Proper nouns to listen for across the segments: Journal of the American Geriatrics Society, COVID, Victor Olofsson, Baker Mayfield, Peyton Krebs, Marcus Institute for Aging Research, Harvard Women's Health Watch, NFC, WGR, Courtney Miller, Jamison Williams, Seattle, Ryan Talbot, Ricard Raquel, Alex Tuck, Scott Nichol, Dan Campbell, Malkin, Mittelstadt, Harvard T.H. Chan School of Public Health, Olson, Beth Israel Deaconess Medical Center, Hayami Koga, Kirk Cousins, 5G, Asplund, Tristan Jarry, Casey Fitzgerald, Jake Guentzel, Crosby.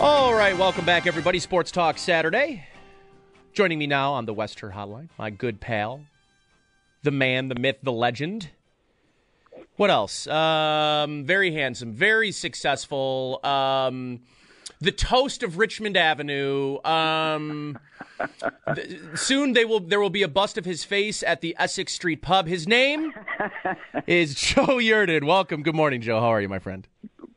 All right, welcome back, everybody. Sports Talk Saturday. Joining me now on the Western Hotline, my good pal, the man, the myth, the legend. What else? Very handsome, very successful. The toast of Richmond Avenue. Soon there will be a bust of his face at the Essex Street Pub. His name is Joe Yerdon. Welcome. Good morning, Joe. How are you, my friend?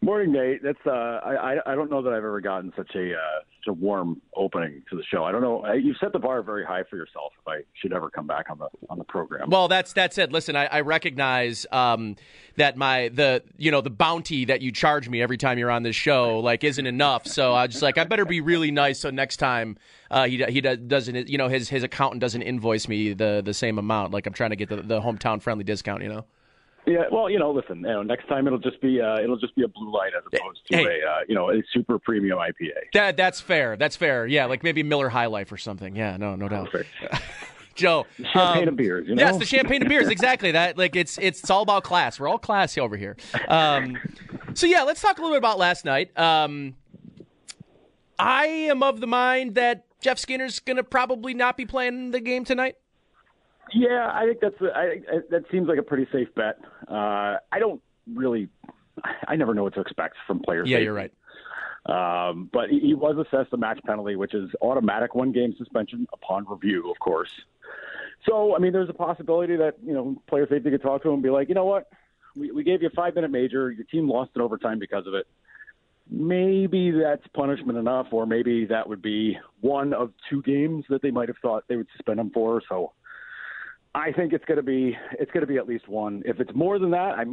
Morning, Nate. That's I don't know that I've ever gotten such a warm opening to the show. I don't know. You've set the bar very high for yourself. If I should ever come back on the program. Well, that's it. Listen, I recognize that the bounty that you charge me every time you're on this show isn't enough. So I was just I better be really nice so next time he doesn't his accountant doesn't invoice me the same amount. I'm trying to get the hometown friendly discount. Yeah, well, listen, next time it'll just be a blue light as opposed to a super premium IPA. That's fair. That's fair. Yeah, maybe Miller High Life or something. Yeah, no doubt. Joe, the champagne of beers. Yes, the champagne of beers. Exactly. That it's all about class. We're all classy over here. So yeah, let's talk a little bit about last night. I am of the mind that Jeff Skinner's going to probably not be playing the game tonight. Yeah, I think that seems like a pretty safe bet. I never know what to expect from players. Yeah, you're right. But he was assessed a match penalty, which is automatic one-game suspension upon review, of course. So, there's a possibility that, player safety could talk to him and be like, you know what, we gave you a 5-minute major, your team lost in overtime because of it. Maybe that's punishment enough, or maybe that would be one of two games that they might have thought they would suspend him for, so... I think it's going to be at least one. If it's more than that, I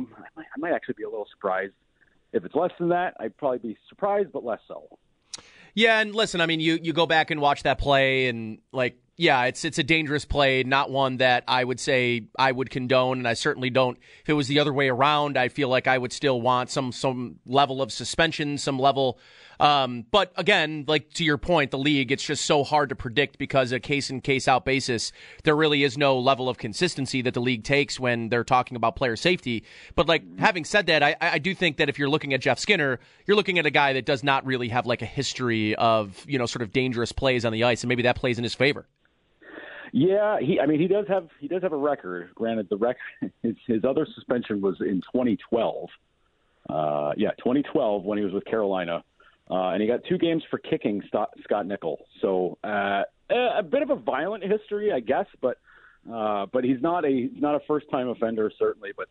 might actually be a little surprised. If it's less than that, I'd probably be surprised, but less so. Yeah, and listen, you go back and watch that play, and it's a dangerous play, not one that I would say I would condone, and I certainly don't. If it was the other way around, I feel like I would still want some level of suspension, some level. But again, to your point, the league, it's just so hard to predict because a case-in, case-out basis, there really is no level of consistency that the league takes when they're talking about player safety. But having said that, I do think that if you're looking at Jeff Skinner, you're looking at a guy that does not really have a history of, sort of dangerous plays on the ice, and maybe that plays in his favor. Yeah, he does have a record. Granted, the record, his other suspension was in 2012. 2012 when he was with Carolina. And he got 2 games for kicking Scott Nichol. So a bit of a violent history, I guess, but he's not a first-time offender, certainly. But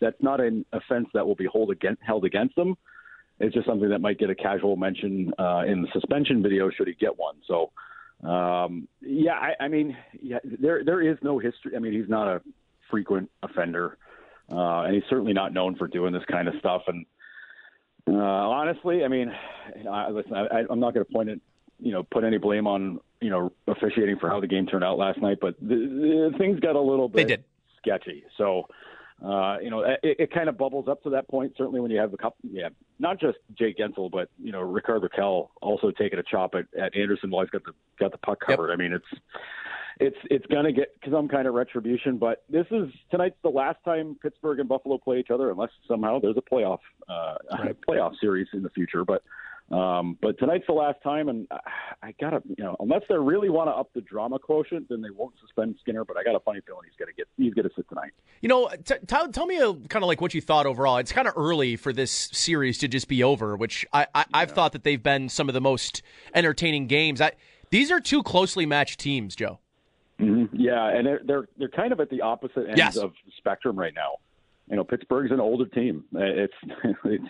that's not an offense that will be held against him. It's just something that might get a casual mention in the suspension video should he get one. So there is no history. He's not a frequent offender, and he's certainly not known for doing this kind of stuff. And honestly, listen, I'm not going to put any blame on, officiating for how the game turned out last night, but the things got a little bit sketchy. So, it kind of bubbles up to that point, certainly when you have not just Jake Guentzel, but, Ricard Raquel also taking a chop at Anderson while he's got the puck covered. Yep. it's going to get some kind of retribution. But this is tonight's the last time Pittsburgh and Buffalo play each other, unless somehow there's a playoff playoff series in the future. But tonight's the last time, and I gotta, unless they really want to up the drama quotient, then they won't suspend Skinner. But I got a funny feeling he's gonna sit tonight. Tell me kind of like what you thought overall. It's kind of early for this series to just be over, which I've thought that they've been some of the most entertaining games. These are two closely matched teams, Joe. Mm-hmm. Yeah, and they're kind of at the opposite ends of the spectrum right now. Pittsburgh's an older team. It's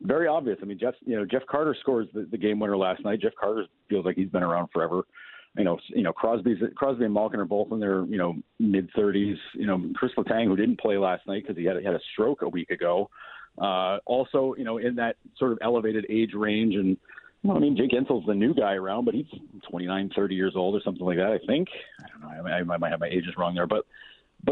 very obvious. I mean, Jeff Carter scores the game winner last night. Jeff Carter feels like he's been around forever. Crosby and Malkin are both in their mid-30s. Chris Letang, who didn't play last night because he had a stroke a week ago, also in that sort of elevated age range. And Jake Guentzel's the new guy around, but he's 29, 30 years old or something like that. I think I don't know. I might have my ages wrong there, but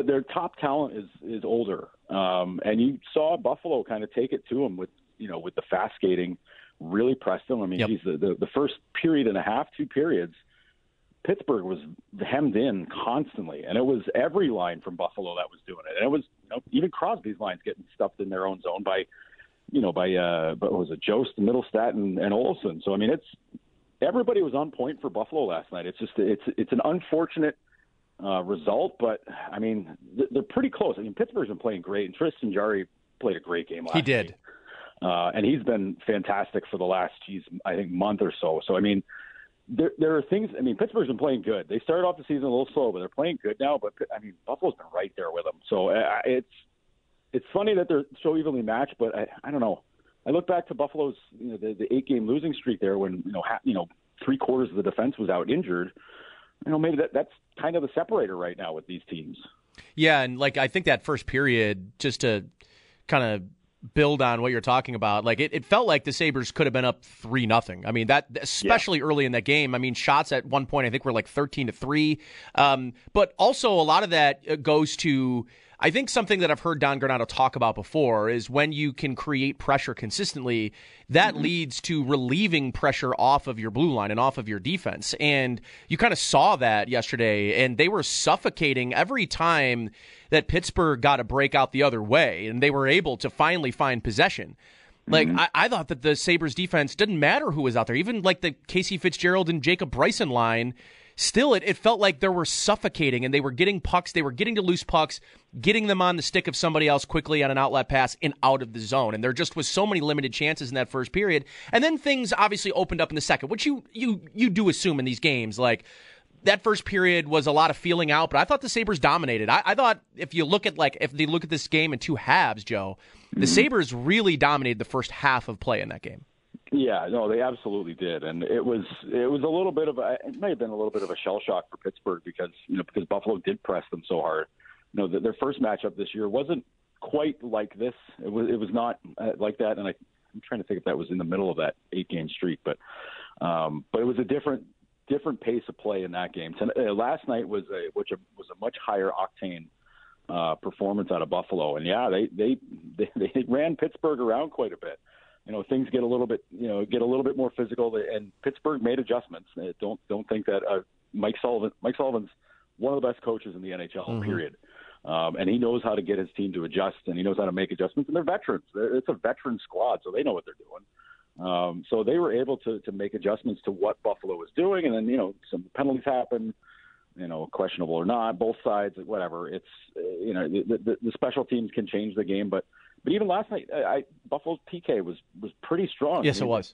their top talent is older. And you saw Buffalo kind of take it to him with the fast skating, really pressed him. I mean, he's the first period and a half, two periods, Pittsburgh was hemmed in constantly, and it was every line from Buffalo that was doing it. And it was even Crosby's lines getting stuffed in their own zone by Jost, Mittelstadt, and Olson. So I mean, everybody was on point for Buffalo last night. It's just it's an unfortunate result, but I mean they're pretty close. I mean, Pittsburgh's been playing great, and Tristan Jarry played a great game last night. He did. Week. And he's been fantastic for the last, month or so. So, I mean, there are things. I mean, Pittsburgh's been playing good. They started off the season a little slow, but they're playing good now. But, Buffalo's been right there with them. So, it's funny that they're so evenly matched, but I don't know. I look back to Buffalo's, the eight-game losing streak there when, three-quarters of the defense was out injured. Maybe that's kind of the separator right now with these teams. Yeah, and, I think that first period, just to kind of – build on what you're talking about. It felt like the Sabres could have been up 3-0. Especially early in that game. Shots at one point I think were 13-3. But also a lot of that goes to, I think, something that I've heard Don Granato talk about before is when you can create pressure consistently, that leads to relieving pressure off of your blue line and off of your defense. And you kind of saw that yesterday, and they were suffocating every time that Pittsburgh got a breakout the other way, and they were able to finally find possession. I thought that the Sabres defense, didn't matter who was out there, even the Casey Fitzgerald and Jacob Bryson line. Still, it felt like they were suffocating, and they were getting pucks, they were getting to loose pucks, getting them on the stick of somebody else quickly on an outlet pass and out of the zone. And there just was so many limited chances in that first period. And then things obviously opened up in the second, which you do assume in these games. That first period was a lot of feeling out, but I thought the Sabres dominated. I thought if you look at if they look at this game in two halves, Joe, the Sabres really dominated the first half of play in that game. Yeah, no, they absolutely did, and it was a little bit of it may have been a little bit of a shell shock for Pittsburgh because Buffalo did press them so hard. Their first matchup this year wasn't quite like this. It was not like that, and I'm trying to think if that was in the middle of that 8-game streak, but it was a different pace of play in that game. Last night was a much higher octane performance out of Buffalo, and they ran Pittsburgh around quite a bit. Things get a little bit, more physical, and Pittsburgh made adjustments. Don't think that Mike Sullivan's one of the best coaches in the NHL, period. And he knows how to get his team to adjust, and he knows how to make adjustments, and they're veterans. It's a veteran squad, so they know what they're doing. So they were able to make adjustments to what Buffalo was doing, and then, some penalties happen, questionable or not, both sides, whatever. It's, the special teams can change the game, but even last night, Buffalo's PK was pretty strong. Yes, it was.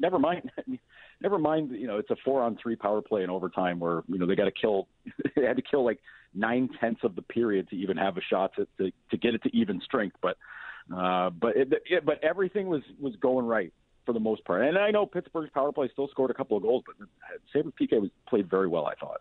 Never mind. It's a 4-on-3 power play in overtime where they got to kill. They had to kill 9/10 of the period to even have a shot to get it to even strength. But everything was going right for the most part. And I know Pittsburgh's power play still scored a couple of goals, but Sabres PK played very well, I thought.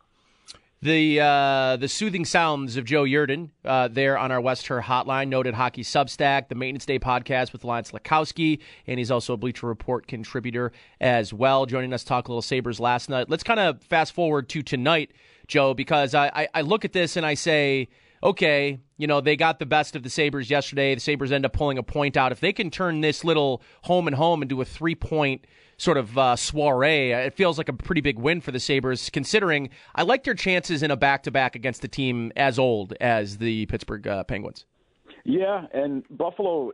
The soothing sounds of Joe Yerdon there on our West Her Hotline, noted hockey Substack, the Maintenance Day podcast with Lance Lakowski, and he's also a Bleacher Report contributor as well, joining us to talk a little Sabres last night. Let's kind of fast forward to tonight, Joe, because I look at this and I say, okay, they got the best of the Sabres yesterday. The Sabres end up pulling a point out. If they can turn this little home and home into a 3-point sort of soiree. It feels like a pretty big win for the Sabres, considering I like their chances in a back-to-back against a team as old as the Pittsburgh Penguins. Yeah, and Buffalo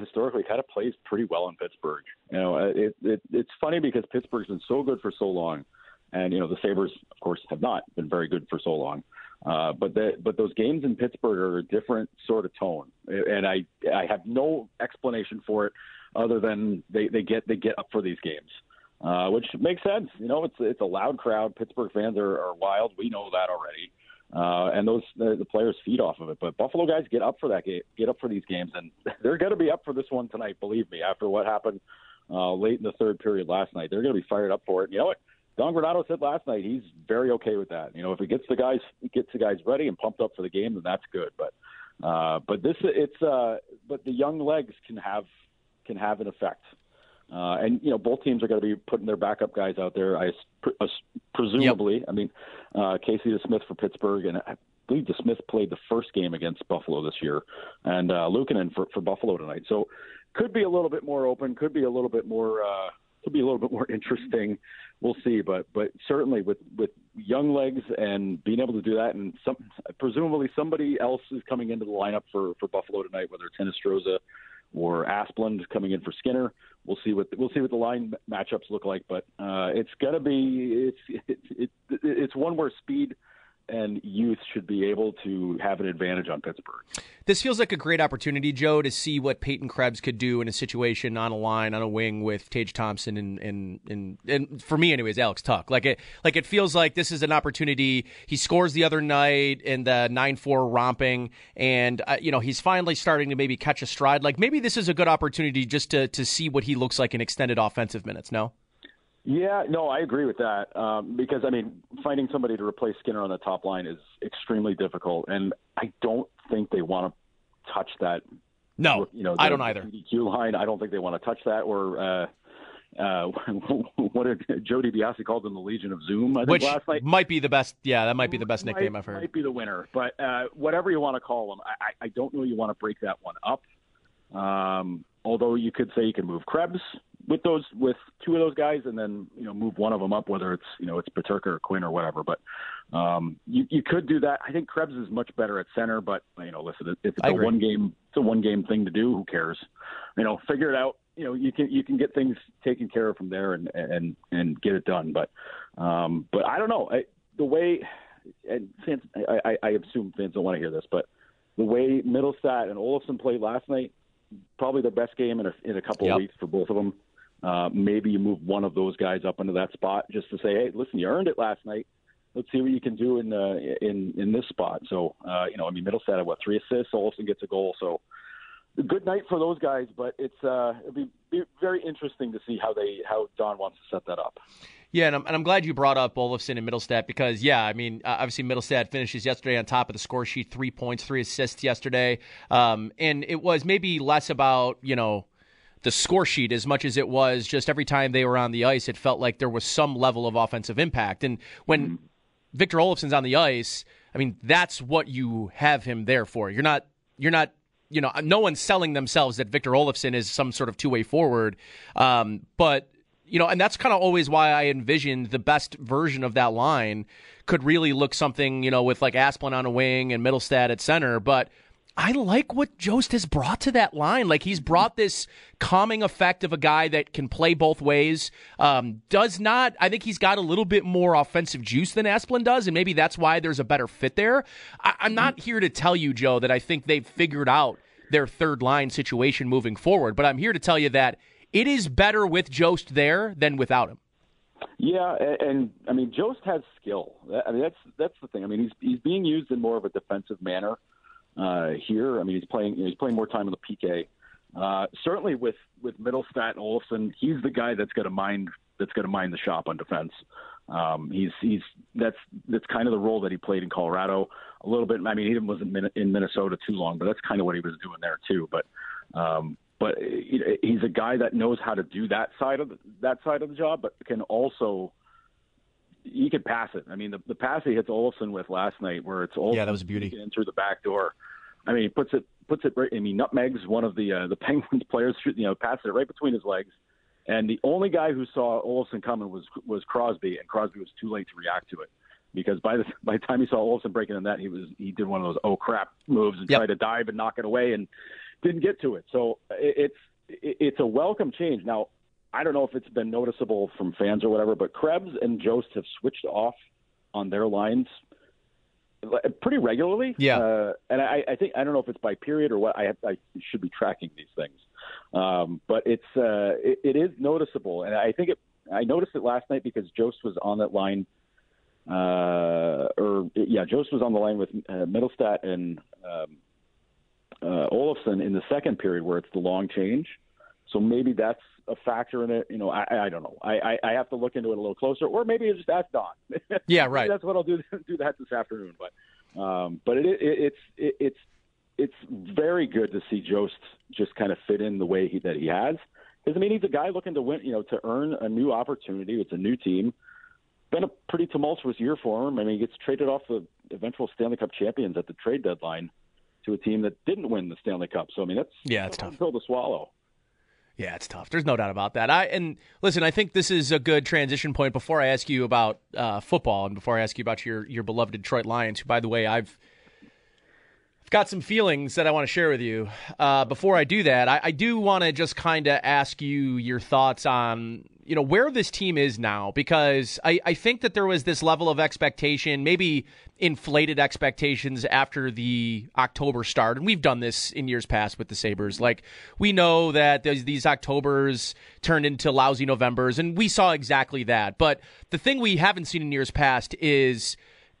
historically kind of plays pretty well in Pittsburgh. You know, it's funny because Pittsburgh's been so good for so long, and you know the Sabres, of course, have not been very good for so long. But those games in Pittsburgh are a different sort of tone, and I have no explanation for it other than they get up for these games, which makes sense. You know, it's a loud crowd. Pittsburgh fans are wild. We know that already. And the players feed off of it. But Buffalo guys get up for that game, get up for these games, and they're going to be up for this one tonight, believe me, after what happened late in the third period last night. They're going to be fired up for it. You know what? Don Granato said last night he's very okay with that. You know, if it gets the guys ready and pumped up for the game, then that's good. But the young legs can have an effect. And, you know, both teams are going to be putting their backup guys out there, presumably. Yep. I mean, Casey DeSmith for Pittsburgh, and I believe DeSmith played the first game against Buffalo this year, and Luukkonen for Buffalo tonight. So could be a little bit more open, could be a little bit more interesting. We'll see, but certainly with young legs and being able to do that, and presumably somebody else is coming into the lineup for Buffalo tonight, whether it's Henestroza or Asplund coming in for Skinner. We'll see what the line matchups look like, but it's one where speed and youth should be able to have an advantage on Pittsburgh. This feels like a great opportunity, Joe, to see what Peyton Krebs could do in a situation on a line, on a wing with Tage Thompson and for me anyways, Alex Tuck. Like it feels like this is an opportunity. He scores the other night in the 9-4 romping, and you know, he's finally starting to maybe catch a stride. Like maybe this is a good opportunity just to see what he looks like in extended offensive minutes, no? Yeah, no, I agree with that because, I mean, finding somebody to replace Skinner on the top line is extremely difficult, and I don't think they want to touch that. No, you know, I don't either. DQ line, I don't think they want to touch that, or what did Joe DiBiase called them, the Legion of Zoom, I think, which last night. Might be the best. Yeah, that might be the best nickname I've heard. Might be the winner, but whatever you want to call them, I don't know you want to break that one up. Although you could say you can move Krebs with two of those guys, and then, you know, move one of them up, whether it's, you know, it's Peterka or Quinn or whatever. But you could do that. I think Krebs is much better at center, but, you know, listen, it's a one game thing to do. Who cares? You know, figure it out. You know, you can get things taken care of from there and get it done. But I don't know, I assume fans don't want to hear this, but the way Mittelstadt and Olson played last night, probably the best game in a couple of weeks for both of them. Maybe you move one of those guys up into that spot just to say, hey, listen, you earned it last night. Let's see what you can do in this spot. So, you know, I mean, Mittelstadt had, 3 assists. Olson gets a goal. So good night for those guys, but it'll be very interesting to see how Don wants to set that up. Yeah, and I'm glad you brought up Olofsson and Mittelstadt because, yeah, I mean, obviously Mittelstadt finishes yesterday on top of the score sheet, 3 points, 3 assists yesterday. And it was maybe less about, you know, the score sheet as much as it was just every time they were on the ice, it felt like there was some level of offensive impact. And when Victor Olofsson's on the ice, I mean, that's what you have him there for. You're not you know, no one's selling themselves that Victor Olofsson is some sort of two-way forward, but you know, and that's kind of always why I envisioned the best version of that line could really look something, you know, with like Asplund on a wing and Mittelstadt at center. But I like what Jost has brought to that line. Like, he's brought this calming effect of a guy that can play both ways. I think he's got a little bit more offensive juice than Asplund does, and maybe that's why there's a better fit there. I'm not here to tell you, Joe, that I think they've figured out their third line situation moving forward, but I'm here to tell you that it is better with Jost there than without him. Yeah, and I mean, Jost has skill. I mean, that's the thing. I mean, he's being used in more of a defensive manner here. I mean, he's playing more time in the PK. Certainly with Mittelstadt and Olofsson, he's the guy that's going to mind the shop on defense. That's kind of the role that he played in Colorado a little bit. I mean, he wasn't in Minnesota too long, but that's kind of what he was doing there too. But he's a guy that knows how to do that side of the job, but can also he can pass it. I mean, the pass he hits Olson with last night, where it's Olson, yeah, that was a beauty, in through the back door. I mean, he puts it right. I mean, nutmegs one of the Penguins players. You know, passes it right between his legs, And the only guy who saw Olson coming was Crosby, and Crosby was too late to react to it. Because by the time he saw Olson breaking in that, he did one of those oh crap moves and tried to dive and knock it away and didn't get to it. So it's a welcome change. Now, I don't know if it's been noticeable from fans or whatever, but Krebs and Jost have switched off on their lines pretty regularly. Yeah. And I think, I don't know if it's by period or what, I should be tracking these things. But it is noticeable. And I think I noticed it last night because Jost was on that line. Jost was on the line with Mittelstadt and Olofsson in the second period, where it's the long change. So maybe that's a factor in it. You know, I don't know. I have to look into it a little closer, or maybe just ask Don. Yeah, right. That's what I'll do that this afternoon. But it's very good to see Jost just kind of fit in the way that he has. Because I mean, he's a guy looking to win. You know, to earn a new opportunity. It's a new team. Been a pretty tumultuous year for him. I mean, he gets traded off the eventual Stanley Cup champions at the trade deadline to a team that didn't win the Stanley Cup. So I mean, that's tough pill to swallow. Yeah, it's tough. There's no doubt about that. I think this is a good transition point before I ask you about football and before I ask you about your beloved Detroit Lions, who, by the way, I've got some feelings that I want to share with you. Before I do that, I do want to just kind of ask you your thoughts on, you know, where this team is now, because I think that there was this level of expectation, maybe inflated expectations after the October start. And we've done this in years past with the Sabres. Like, we know that these Octobers turned into lousy Novembers, and we saw exactly that. But the thing we haven't seen in years past is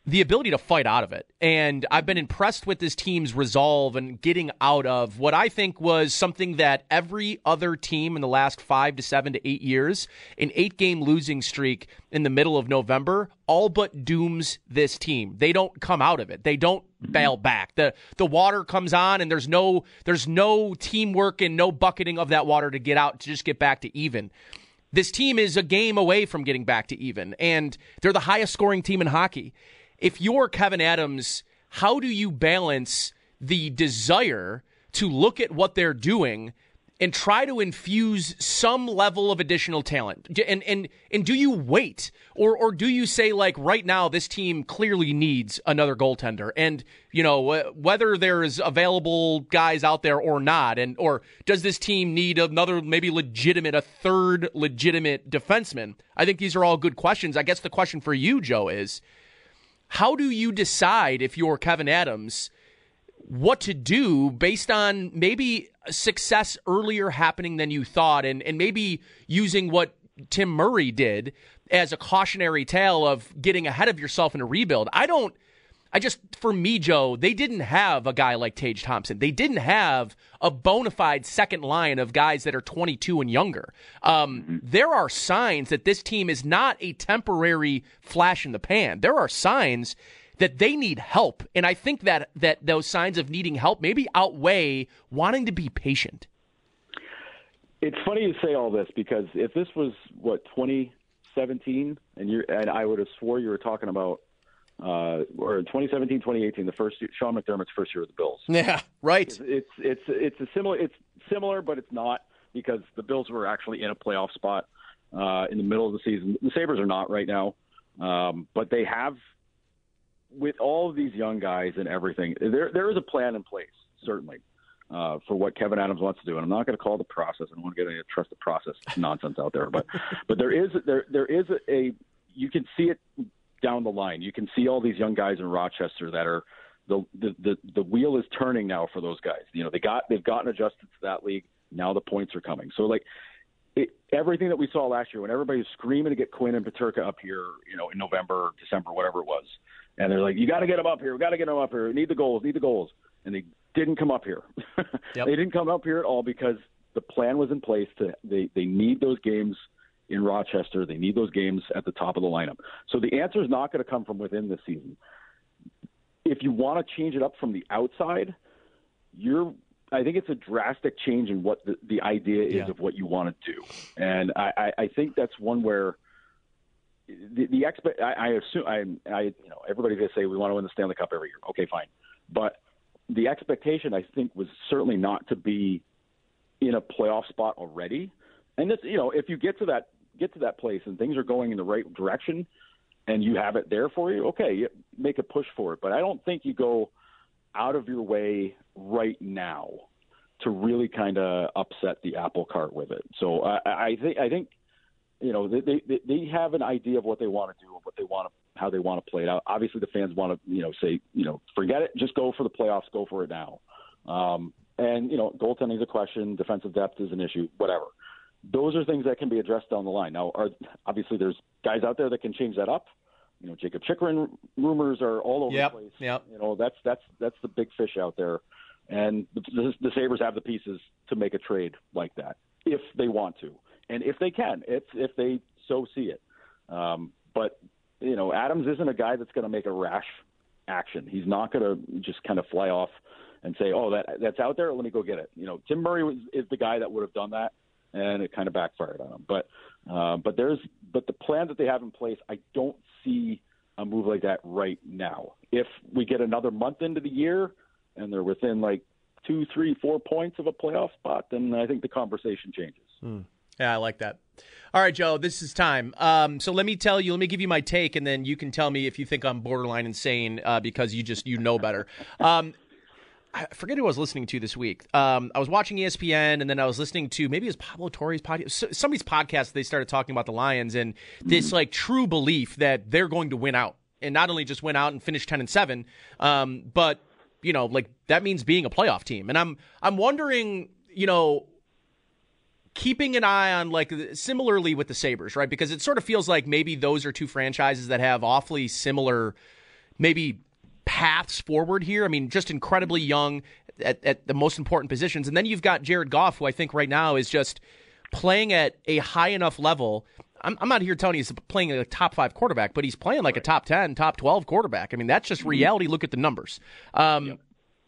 the ability to fight out of it. And I've been impressed with this team's resolve and getting out of what I think was something that every other team in the last 5 to 7 to 8 years, an 8-game losing streak in the middle of November, all but dooms this team. They don't come out of it. They don't bail back. The water comes on, and there's no teamwork and no bucketing of that water to get out, to just get back to even. This team is a game away from getting back to even, and they're the highest scoring team in hockey. If you're Kevin Adams, how do you balance the desire to look at what they're doing and try to infuse some level of additional talent? And do you wait? Or do you say, like, right now, this team clearly needs another goaltender? And, you know, whether there's available guys out there or not, and or does this team need another maybe legitimate, a third legitimate defenseman? I think these are all good questions. I guess the question for you, Joe, is, how do you decide, if you're Kevin Adams, what to do based on maybe success earlier happening than you thought, and maybe using what Tim Murray did as a cautionary tale of getting ahead of yourself in a rebuild? For me, Joe, they didn't have a guy like Tage Thompson. They didn't have a bona fide second line of guys that are 22 and younger. There are signs that this team is not a temporary flash in the pan. There are signs that they need help, and I think that those signs of needing help maybe outweigh wanting to be patient. It's funny you say all this, because if this was, 2017, and I would have swore you were talking about, or 2017, 2018, the first year, Sean McDermott's first year with the Bills. Yeah, right. It's similar, but it's not, because the Bills were actually in a playoff spot in the middle of the season. The Sabres are not right now, but they have, with all of these young guys and everything, there is a plan in place, certainly, for what Kevin Adams wants to do. And I'm not going to call the process. I don't want to get any trust the process nonsense out there, but there is a you can see it down the line. You can see all these young guys in Rochester that are the wheel is turning now for those guys. You know, they've gotten adjusted to that league. Now the points are coming. So everything that we saw last year, when everybody was screaming to get Quinn and Peterka up here, you know, in November, December, whatever it was, and they're like, you got to get them up here. We got to get them up here. We need the goals. And they didn't come up here. Yep. They didn't come up here at all, because the plan was in place they need those games in Rochester. They need those games at the top of the lineup. So the answer is not going to come from within this season. If you want to change it up from the outside, I think it's a drastic change in what the idea is of what you want to do. And I think that's one where I assume everybody's going to say we want to win the Stanley Cup every year. Okay, fine. But the expectation, I think, was certainly not to be in a playoff spot already. And this, you know, if you get to that place and things are going in the right direction and you have it there for you, okay, make a push for it. But I don't think you go out of your way right now to really kind of upset the apple cart with it. So I think you know, they have an idea of what they want to do and what they want to, how they want to play it out. Obviously the fans want to, you know, say, you know, forget it, just go for the playoffs, go for it now. And, you know, goaltending is a question, defensive depth is an issue, whatever. Those are things that can be addressed down the line. Now, obviously there's guys out there that can change that up. You know, Jacob Chikrin rumors are all over the place. Yep. You know, that's the big fish out there. And the Sabres have the pieces to make a trade like that if they want to. And if they can, if they so see it. But, you know, Adams isn't a guy that's going to make a rash action. He's not going to just kind of fly off and say, oh, that's out there, let me go get it. You know, Tim Murray is the guy that would have done that, and it kind of backfired on him. But the plan that they have in place, I don't see a move like that right now. If we get another month into the year and they're within like 2, 3, 4 points of a playoff spot, then I think the conversation changes. Mm. Yeah, I like that. All right, Joe, this is time. So let me give you my take, and then you can tell me if you think I'm borderline insane because you know better. I forget who I was listening to this week. I was watching ESPN, and then I was listening to, maybe it was Pablo Torre's podcast, somebody's podcast. They started talking about the Lions and this like true belief that they're going to win out, and not only just win out and finish 10-7, but you know, like that means being a playoff team. And I'm wondering, you know, keeping an eye on, like, similarly with the Sabres, right? Because it sort of feels like maybe those are two franchises that have awfully similar, maybe, paths forward here. I mean, just incredibly young at the most important positions. And then you've got Jared Goff, who I think right now is just playing at a high enough level. I'm not here telling you he's playing a top 5 quarterback, but he's playing like a top 10, top 12 quarterback. I mean, that's just reality. Look at the numbers. Yep.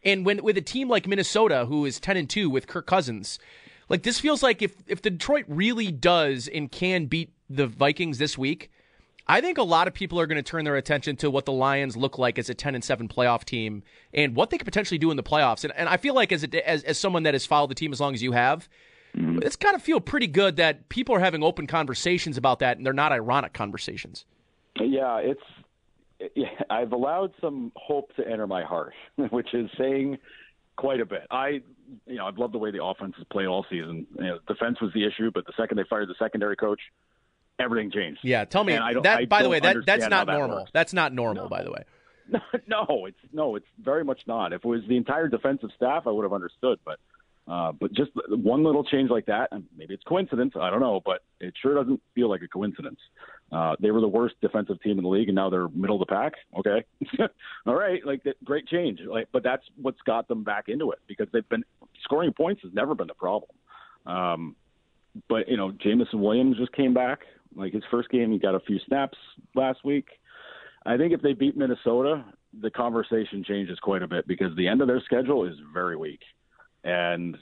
And with a team like Minnesota, who is 10-2 with Kirk Cousins, like this feels like if Detroit really does and can beat the Vikings this week, I think a lot of people are going to turn their attention to what the Lions look like as a 10-7 playoff team and what they could potentially do in the playoffs. And I feel like as someone that has followed the team as long as you have, it's got to feel pretty good that people are having open conversations about that and they're not ironic conversations. Yeah, I've allowed some hope to enter my heart, which is saying quite a bit. I've loved the way the offense has played all season. You know, defense was the issue, but the second they fired the secondary coach, everything changed. Yeah, tell me. By the way, that's not normal. That's not normal, no. By the way. No, it's very much not. If it was the entire defensive staff, I would have understood. But just one little change like that, and maybe it's coincidence, I don't know, but it sure doesn't feel like a coincidence. They were the worst defensive team in the league, and now they're middle of the pack. Okay, all right, like that, great change. Like, but that's what's got them back into it because they've been scoring points has never been the problem. But you know, Jamison Williams just came back. Like his first game, he got a few snaps last week. I think if they beat Minnesota, the conversation changes quite a bit because the end of their schedule is very weak. And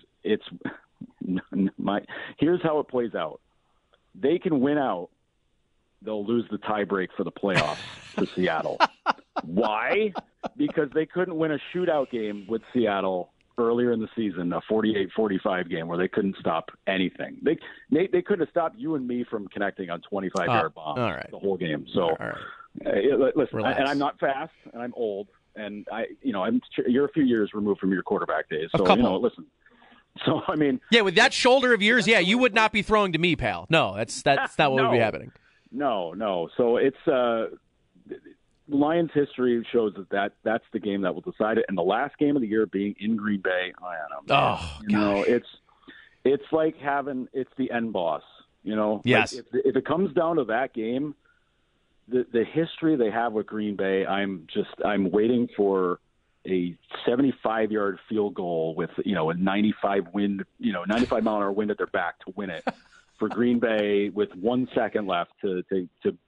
here's how it plays out. They can win out. They'll lose the tie break for the playoffs to Seattle. Why? Because they couldn't win a shootout game with Seattle earlier in the season, a 48-45 game where they couldn't stop anything. They couldn't have stopped you and me from connecting on 25-yard bombs the whole game. So, listen, and I'm not fast, and I'm old, and you're a few years removed from your quarterback days. So, you know, listen. So, I mean. Yeah, with that shoulder of yours, yeah, you would not be throwing to me, pal. No, that's not what would be happening. No. So it's Lions history shows that's the game that will decide it. And the last game of the year being in Green Bay, I don't know. Oh, you know, it's like it's the end boss. You know, yes. Like if it comes down to that game, the history they have with Green Bay, I'm waiting for a 75-yard field goal with a 95 mile an hour wind at their back to win it. For Green Bay with 1 second left to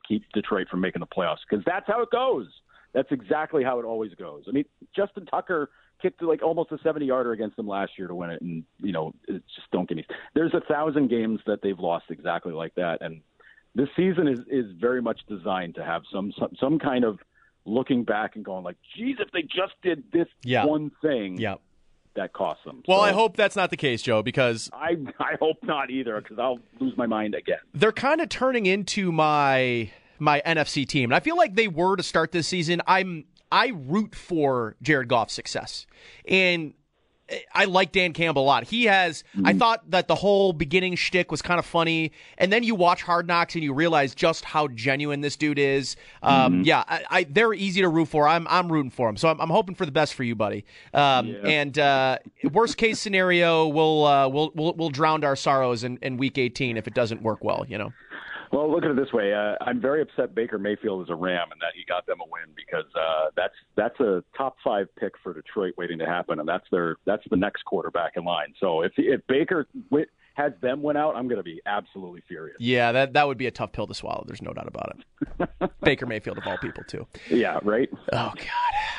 keep Detroit from making the playoffs because that's how it goes. That's exactly how it always goes. I mean, Justin Tucker kicked like almost a 70-yarder against them last year to win it, and it just don't get me. There's 1,000 games that they've lost exactly like that, and this season is very much designed to have some kind of looking back and going like, geez, if they just did this one thing, that costs them. Well, so, I hope that's not the case, Joe, because I hope not either, because I'll lose my mind again. They're kind of turning into my NFC team, and I feel like they were to start this season. I root for Jared Goff's success, and I like Dan Campbell a lot. He has, I thought that the whole beginning shtick was kind of funny, and then you watch Hard Knocks and you realize just how genuine this dude is. Yeah, they're easy to root for. I'm rooting for him, so I'm hoping for the best for you, buddy. And worst case scenario, we'll drown our sorrows in Week 18 if it doesn't work well, you know. Well, look at it this way. I'm very upset Baker Mayfield is a Ram and that he got them a win, because that's a top five pick for Detroit waiting to happen, and that's the next quarterback in line. So if Baker has them win out, I'm going to be absolutely furious. Yeah, that would be a tough pill to swallow. There's no doubt about it. Baker Mayfield of all people, too. Yeah, right? Oh, God.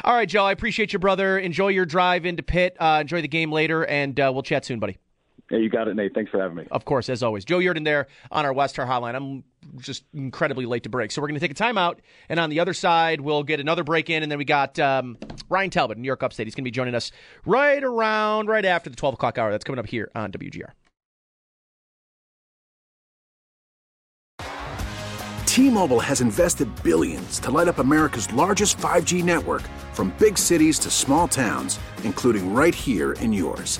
All right, Joe, I appreciate you, brother. Enjoy your drive into Pitt. Enjoy the game later, and we'll chat soon, buddy. Yeah, you got it, Nate. Thanks for having me. Of course, as always. Joe Yerdon there on our West Star Hotline. I'm just incredibly late to break, so we're going to take a timeout, and on the other side, we'll get another break in, and then we got Ryan Talbot, New York Upstate. He's going to be joining us right after the 12 o'clock hour. That's coming up here on WGR. T-Mobile has invested billions to light up America's largest 5G network, from big cities to small towns, including right here in yours.